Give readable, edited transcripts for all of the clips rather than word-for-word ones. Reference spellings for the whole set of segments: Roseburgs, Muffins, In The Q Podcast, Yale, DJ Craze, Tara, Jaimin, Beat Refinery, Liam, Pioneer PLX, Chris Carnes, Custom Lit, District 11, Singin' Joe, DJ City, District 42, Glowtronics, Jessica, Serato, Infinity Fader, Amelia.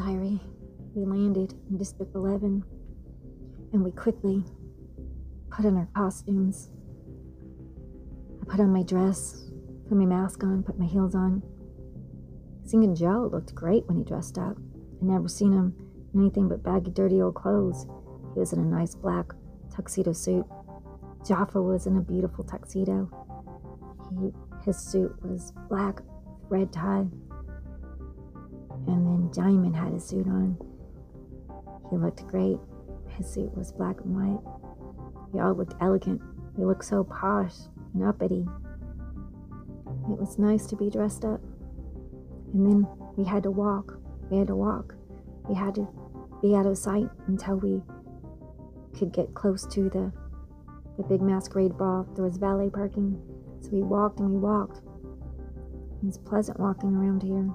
diary, we landed in District 11, and we quickly put on our costumes. I put on my dress, put my mask on, put my heels on. Singin' Joe looked great when he dressed up. I'd never seen him in anything but baggy, dirty old clothes. He was in a nice black tuxedo suit. Jaffa was in a beautiful tuxedo. His suit was black, red tie. And then Diamond had his suit on. He looked great. His suit was black and white. We all looked elegant. We looked so posh and uppity. It was nice to be dressed up. And then we had to walk. We had to walk. We had to be out of sight until we could get close to the big masquerade ball. There was valet parking. So we walked and we walked. It was pleasant walking around here.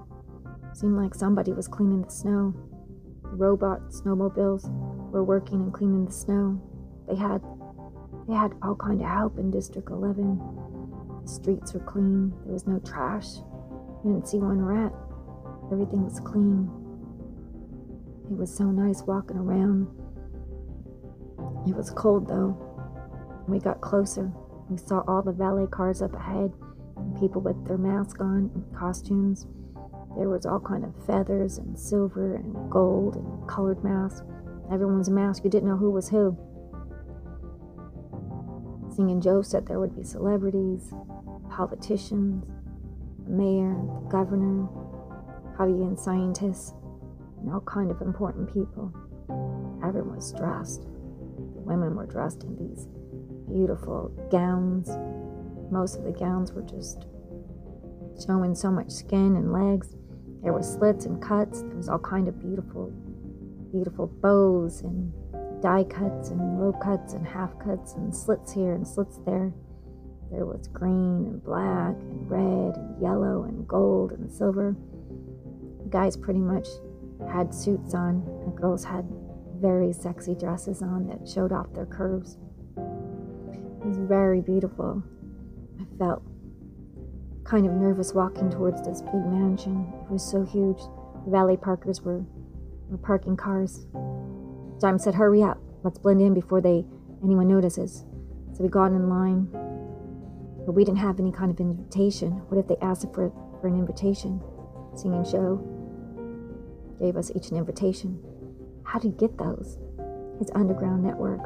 It seemed like somebody was cleaning the snow. The robot snowmobiles were working and cleaning the snow. They had all kind of help in District 11. The streets were clean. There was no trash. You didn't see one rat. Everything was clean. It was so nice walking around. It was cold though. We got closer. We saw all the valet cars up ahead, and people with their masks on and costumes. There was all kind of feathers and silver and gold and colored masks. Everyone's mask, you didn't know who was who. Singin' Joe said there would be celebrities, politicians, the mayor, the governor, Javian scientists, and all kind of important people. Everyone was dressed. The women were dressed in these beautiful gowns. Most of the gowns were just showing so much skin and legs. There were slits and cuts. There was all kind of beautiful, beautiful bows and die cuts and low cuts and half cuts and slits here and slits there. There was green and black and red and yellow and gold and silver. The guys pretty much had suits on. The girls had very sexy dresses on that showed off their curves. It was very beautiful. I felt kind of nervous walking towards this big mansion. It was so huge. The valet parkers were parking cars. Jim said, "Hurry up. Let's blend in before anyone notices." So we got in line. But we didn't have any kind of invitation. What if they asked for an invitation? Singin' Joe gave us each an invitation. How do you get those? His underground network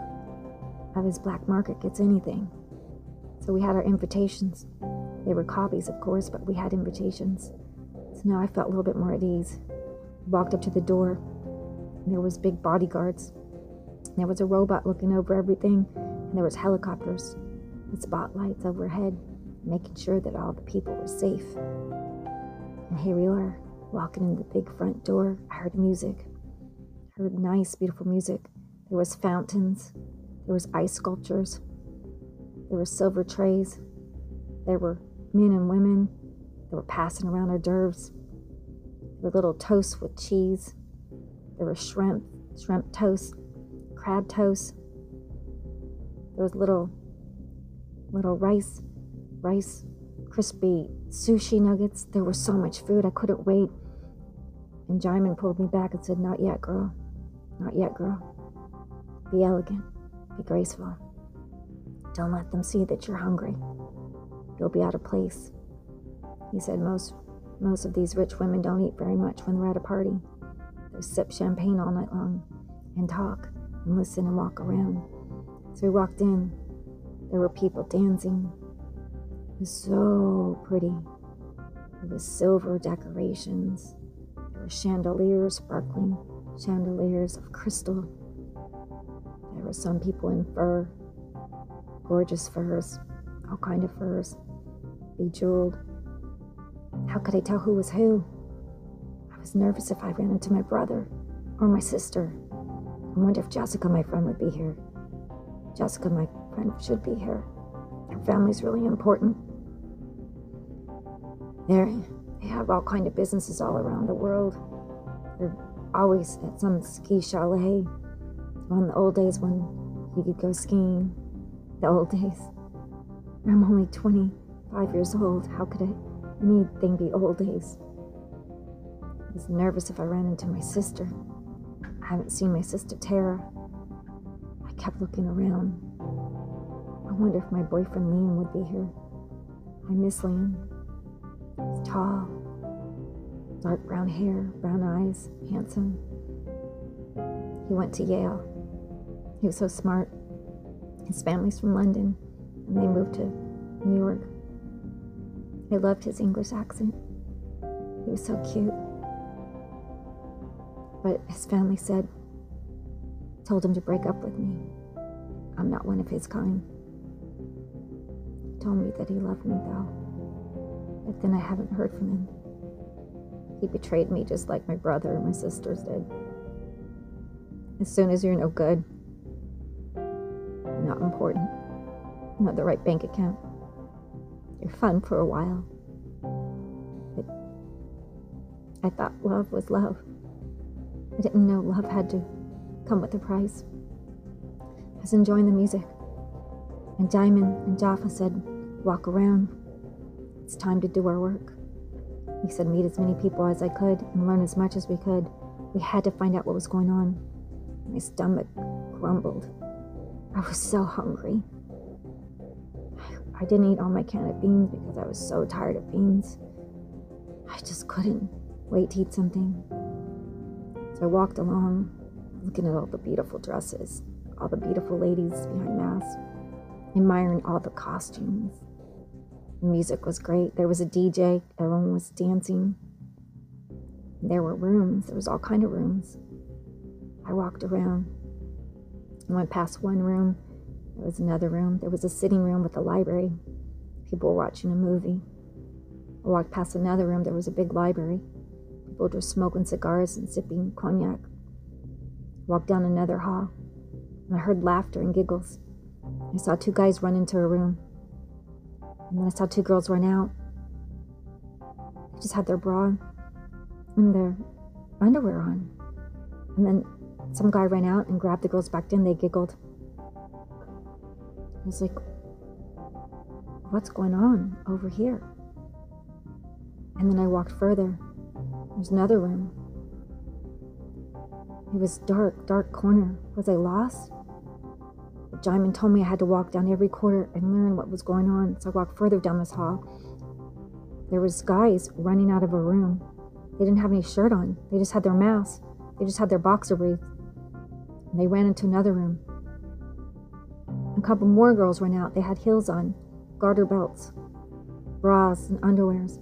of his black market gets anything. So we had our invitations. They were copies, of course, but we had invitations. So now I felt a little bit more at ease. Walked up to the door. There was big bodyguards. There was a robot looking over everything. And there was helicopters with spotlights overhead, making sure that all the people were safe. And here we are, walking in the big front door. I heard music. I heard nice, beautiful music. There was fountains. There was ice sculptures. There were silver trays. There were men and women that were passing around hors d'oeuvres. There were little toasts with cheese. There were shrimp toast, crab toast. There was little rice, crispy sushi nuggets. There was so much food, I couldn't wait. And Jaimin pulled me back and said, "Not yet, girl. Not yet, girl. Be elegant. Be graceful. Don't let them see that you're hungry. You'll be out of place." He said most of these rich women don't eat very much when they're at a party. They sip champagne all night long and talk and listen and walk around. So we walked in. There were people dancing. It was so pretty. There was silver decorations. There were chandeliers, sparkling chandeliers of crystal. There were some people in fur, gorgeous furs, all kind of furs, bejeweled. How could I tell who was who? I was nervous if I ran into my brother or my sister. I wonder if Jessica, my friend, would be here. Jessica, my friend, should be here. Her family's really important. They have all kind of businesses all around the world. They're always at some ski chalet. On the old days when you could go skiing, the old days. I'm only 25 years old. How could anything be old days? It was nervous if I ran into my sister. I haven't seen my sister Tara. I kept looking around. I wonder if my boyfriend Liam would be here. I miss Liam. He's tall, dark brown hair, brown eyes, handsome. He went to Yale. He was so smart. His family's from London, and they moved to New York. I loved his English accent. He was so cute. But his family told him to break up with me. I'm not one of his kind. He told me that he loved me, though. But then I haven't heard from him. He betrayed me just like my brother and my sisters did. As soon as you're no good, not important, not the right bank account, you're fun for a while. But I thought love was love. I didn't know love had to come with a price. I was enjoying the music, and Diamond and Jaffa said, walk around, it's time to do our work. He said, meet as many people as I could and learn as much as we could. We had to find out what was going on. My stomach grumbled. I was so hungry. I didn't eat all my can of beans because I was so tired of beans. I just couldn't wait to eat something. So I walked along, looking at all the beautiful dresses, all the beautiful ladies behind masks, admiring all the costumes. The music was great. There was a DJ. Everyone was dancing. There were rooms. There was all kind of rooms. I walked around. I went past one room. There was another room. There was a sitting room with a library. People were watching a movie. I walked past another room. There was a big library. People were smoking cigars and sipping cognac. I walked down another hall, and I heard laughter and giggles. I saw two guys run into a room, and then I saw two girls run out. They just had their bra and their underwear on, and then some guy ran out and grabbed the girls back in. They giggled. I was like, what's going on over here? And then I walked further. There was another room. It was dark, dark corner. Was I lost? But Jaimin told me I had to walk down every corner and learn what was going on. So I walked further down this hall. There was guys running out of a room. They didn't have any shirt on. They just had their masks. They just had their boxer briefs. And they ran into another room. A couple more girls ran out. They had heels on, garter belts, bras, and underwears.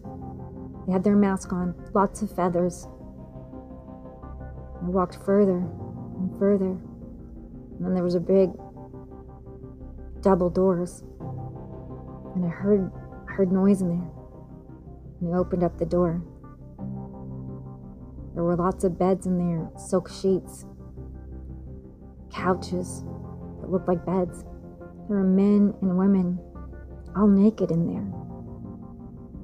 They had their mask on, lots of feathers. I walked further and further. And then there was a big double doors. And I heard noise in there. And I opened up the door. There were lots of beds in there, silk sheets, couches that looked like beds. There were men and women, all naked in there.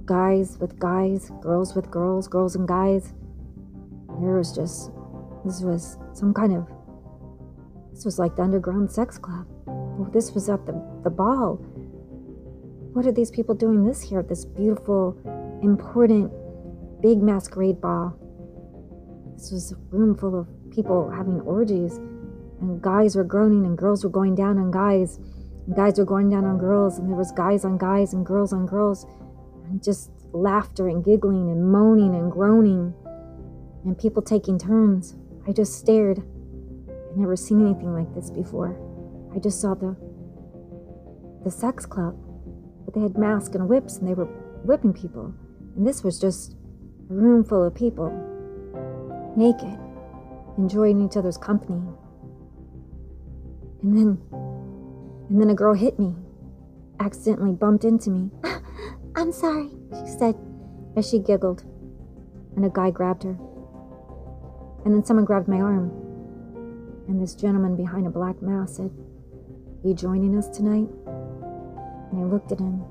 Guys with guys, girls with girls, girls and guys. There was just, this was like the underground sex club. This was at the ball. What are these people doing this here at this beautiful, important, big masquerade ball? This was a room full of people having orgies, and guys were groaning, and girls were going down on guys, and guys were going down on girls, and there was guys on guys and girls on girls, and just laughter and giggling and moaning and groaning, and people taking turns. I just stared. I'd never seen anything like this before. I just saw the sex club, but they had masks and whips, and they were whipping people, and this was just a room full of people. Naked, enjoying each other's company. And then a girl hit me, accidentally bumped into me. I'm sorry, she said, as she giggled, and a guy grabbed her. And then someone grabbed my arm, and this gentleman behind a black mask said, you joining us tonight? And I looked at him,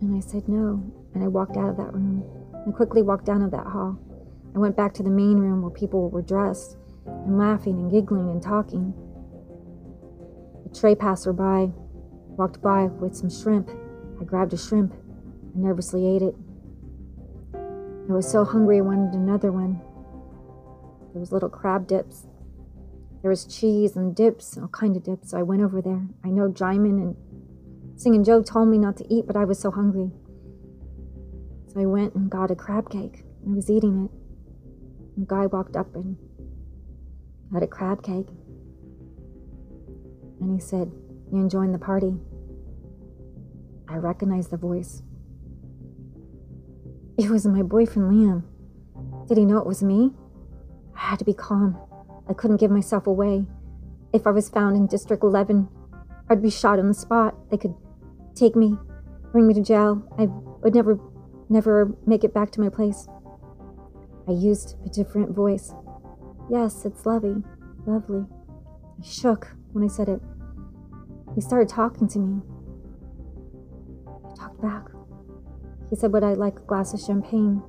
and I said no, and I walked out of that room. I quickly walked down to that hall. I went back to the main room where people were dressed and laughing and giggling and talking. A tray passerby walked by with some shrimp. I grabbed a shrimp and nervously ate it. I was so hungry I wanted another one. There was little crab dips. There was cheese and dips, all kind of dips, so I went over there. I know Jaimin and Singin' Joe told me not to eat, but I was so hungry. So I went and got a crab cake. I was eating it. The guy walked up and got a crab cake. And he said, "You enjoying the party?" I recognized the voice. It was my boyfriend, Liam. Did he know it was me? I had to be calm. I couldn't give myself away. If I was found in District 11, I'd be shot on the spot. They could take me, bring me to jail. I would never make it back to my place. I used a different voice. "Yes, it's lovely, lovely." I shook when I said it. He started talking to me. I talked back. He said, "Would I like a glass of champagne?"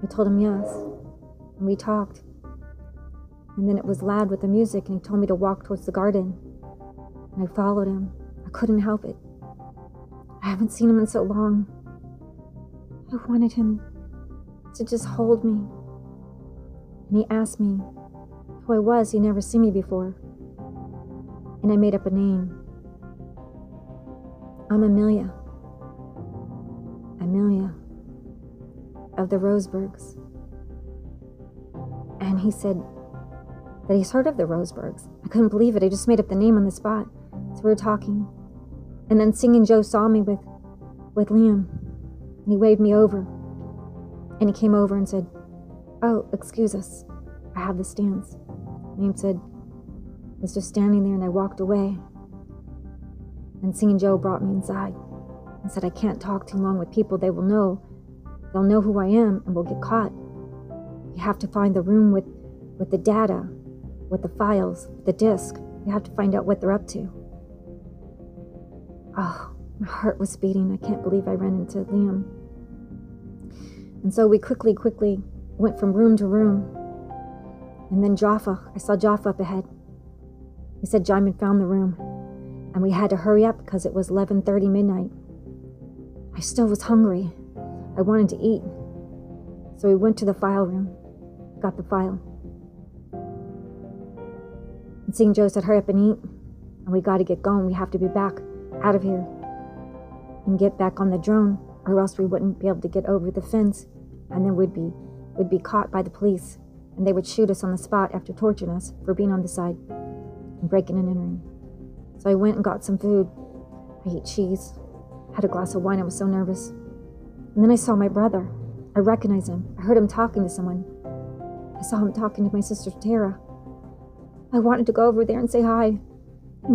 I told him yes, and we talked. And then it was loud with the music, and he told me to walk towards the garden. And I followed him. I couldn't help it. I haven't seen him in so long. I wanted him to just hold me. And he asked me who I was. He'd never seen me before. And I made up a name. I'm Amelia. Amelia of the Roseburgs. And he said that he's heard of the Roseburgs. I couldn't believe it. I just made up the name on the spot. So we were talking. And then Singin' Joe saw me with Liam. And he waved me over. And he came over and said, "Oh, excuse us. I have this dance." Liam said, I was just standing there and I walked away. And Singin' Joe brought me inside and said, "I can't talk too long with people. They will know. They'll know who I am and we'll get caught. You have to find the room with the data, with the files, the disk. You have to find out what they're up to." Oh, my heart was beating. I can't believe I ran into Liam. And so we quickly went from room to room. And then Jaffa, I saw Jaffa up ahead. He said Jaimin found the room, and we had to hurry up because it was 11:30 midnight. I still was hungry. I wanted to eat. So we went to the file room, got the file. And Singin' Joe said, "Hurry up and eat, and we got to get going. We have to be back out of here and get back on the drone, or else we wouldn't be able to get over the fence, and then we'd be caught by the police, and they would shoot us on the spot after torturing us for being on the side and breaking and entering." So I went and got some food. I ate cheese, had a glass of wine. I was so nervous. And then I saw my brother. I recognized him. I heard him talking to someone. I saw him talking to my sister Tara. I wanted to go over there and say hi. I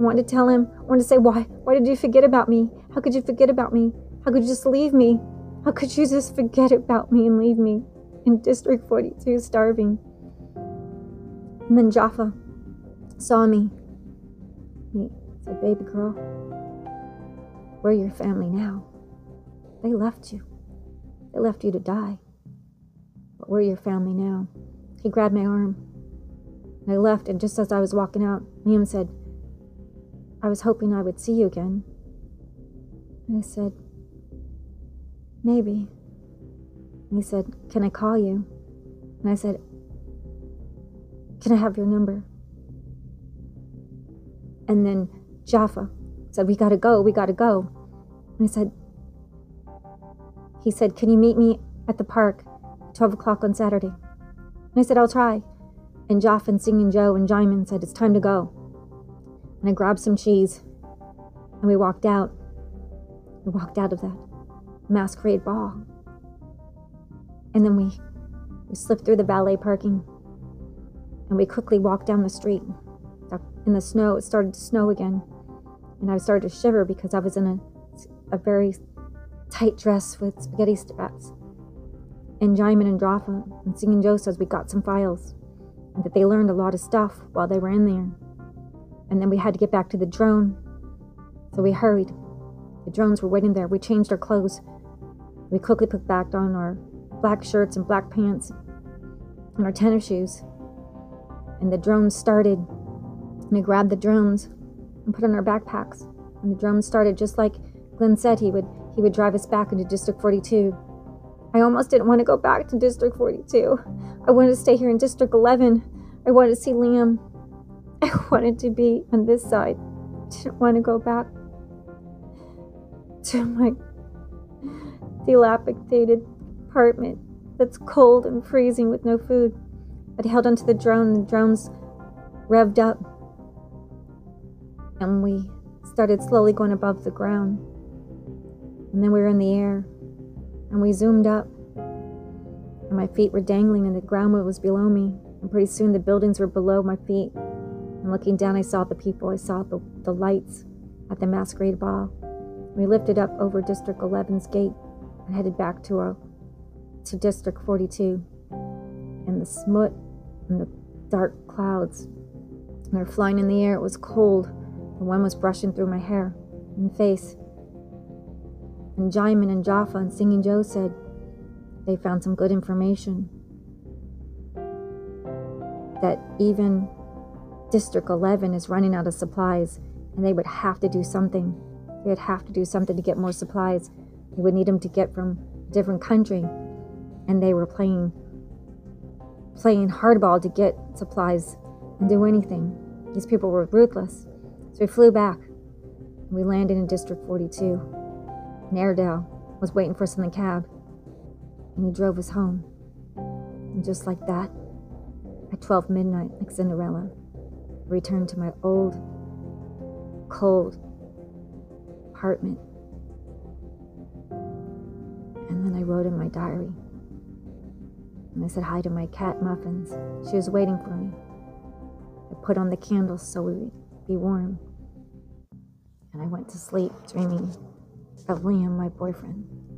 wanted to tell him. I wanted to say, why did you forget about me? How could you forget about me? How could you just leave me? How could you just forget about me and leave me in District 42 starving? And then Jaffa saw me. He said, "Baby girl, we're your family now. They left you. They left you to die. But we're your family now." He grabbed my arm. I left, and just as I was walking out, Liam said, "I was hoping I would see you again." And I said, "Maybe." And he said, "Can I call you?" And I said, "Can I have your number?" And then Jaffa said, "We gotta go, we gotta go." And I said, he said, "Can you meet me at the park at 12 o'clock on Saturday?" And I said, "I'll try." And Jaffa and Singin' Joe and Jaimin said, "It's time to go." And I grabbed some cheese and we walked out. We walked out of that masquerade ball. And then we slipped through the valet parking and we quickly walked down the street. In the snow, it started to snow again, and I started to shiver because I was in a very tight dress with spaghetti straps. And Jaimin and Jaffa and Singin' Joe says we got some files, and that they learned a lot of stuff while they were in there. And then we had to get back to the drone, so we hurried. The drones were waiting there. We changed our clothes. We quickly put back on our black shirts and black pants and our tennis shoes, and the drone started. And I grabbed the drones and put on our backpacks. And the drones started just like Glenn said he would drive us back into District 42. I almost didn't want to go back to District 42. I wanted to stay here in District 11. I wanted to see Liam. I wanted to be on this side. Didn't want to go back to my dilapidated apartment that's cold and freezing with no food. I'd held onto the drone, and the drones revved up. And we started slowly going above the ground. And then we were in the air. And we zoomed up. And my feet were dangling and the ground was below me. And pretty soon the buildings were below my feet. And looking down, I saw the people. I saw the lights at the masquerade ball. We lifted up over District 11's gate and headed back to District 42. And the smut and the dark clouds. They were flying in the air. It was cold. The wind was brushing through my hair and face. And Jaimin and Jaffa and Singing Joe said they found some good information. That even District 11 is running out of supplies and they would have to do something. They would have to do something to get more supplies. They would need them to get from a different country. And they were playing hardball to get supplies and do anything. These people were ruthless. So we flew back and we landed in District 42. And Airedale was waiting for us in the cab, and he drove us home. And just like that, at 12 midnight, like Cinderella, I returned to my old, cold apartment. And then I wrote in my diary, and I said hi to my cat, Muffins. She was waiting for me. I put on the candles so we would be warm, and I went to sleep, dreaming of Liam, my boyfriend.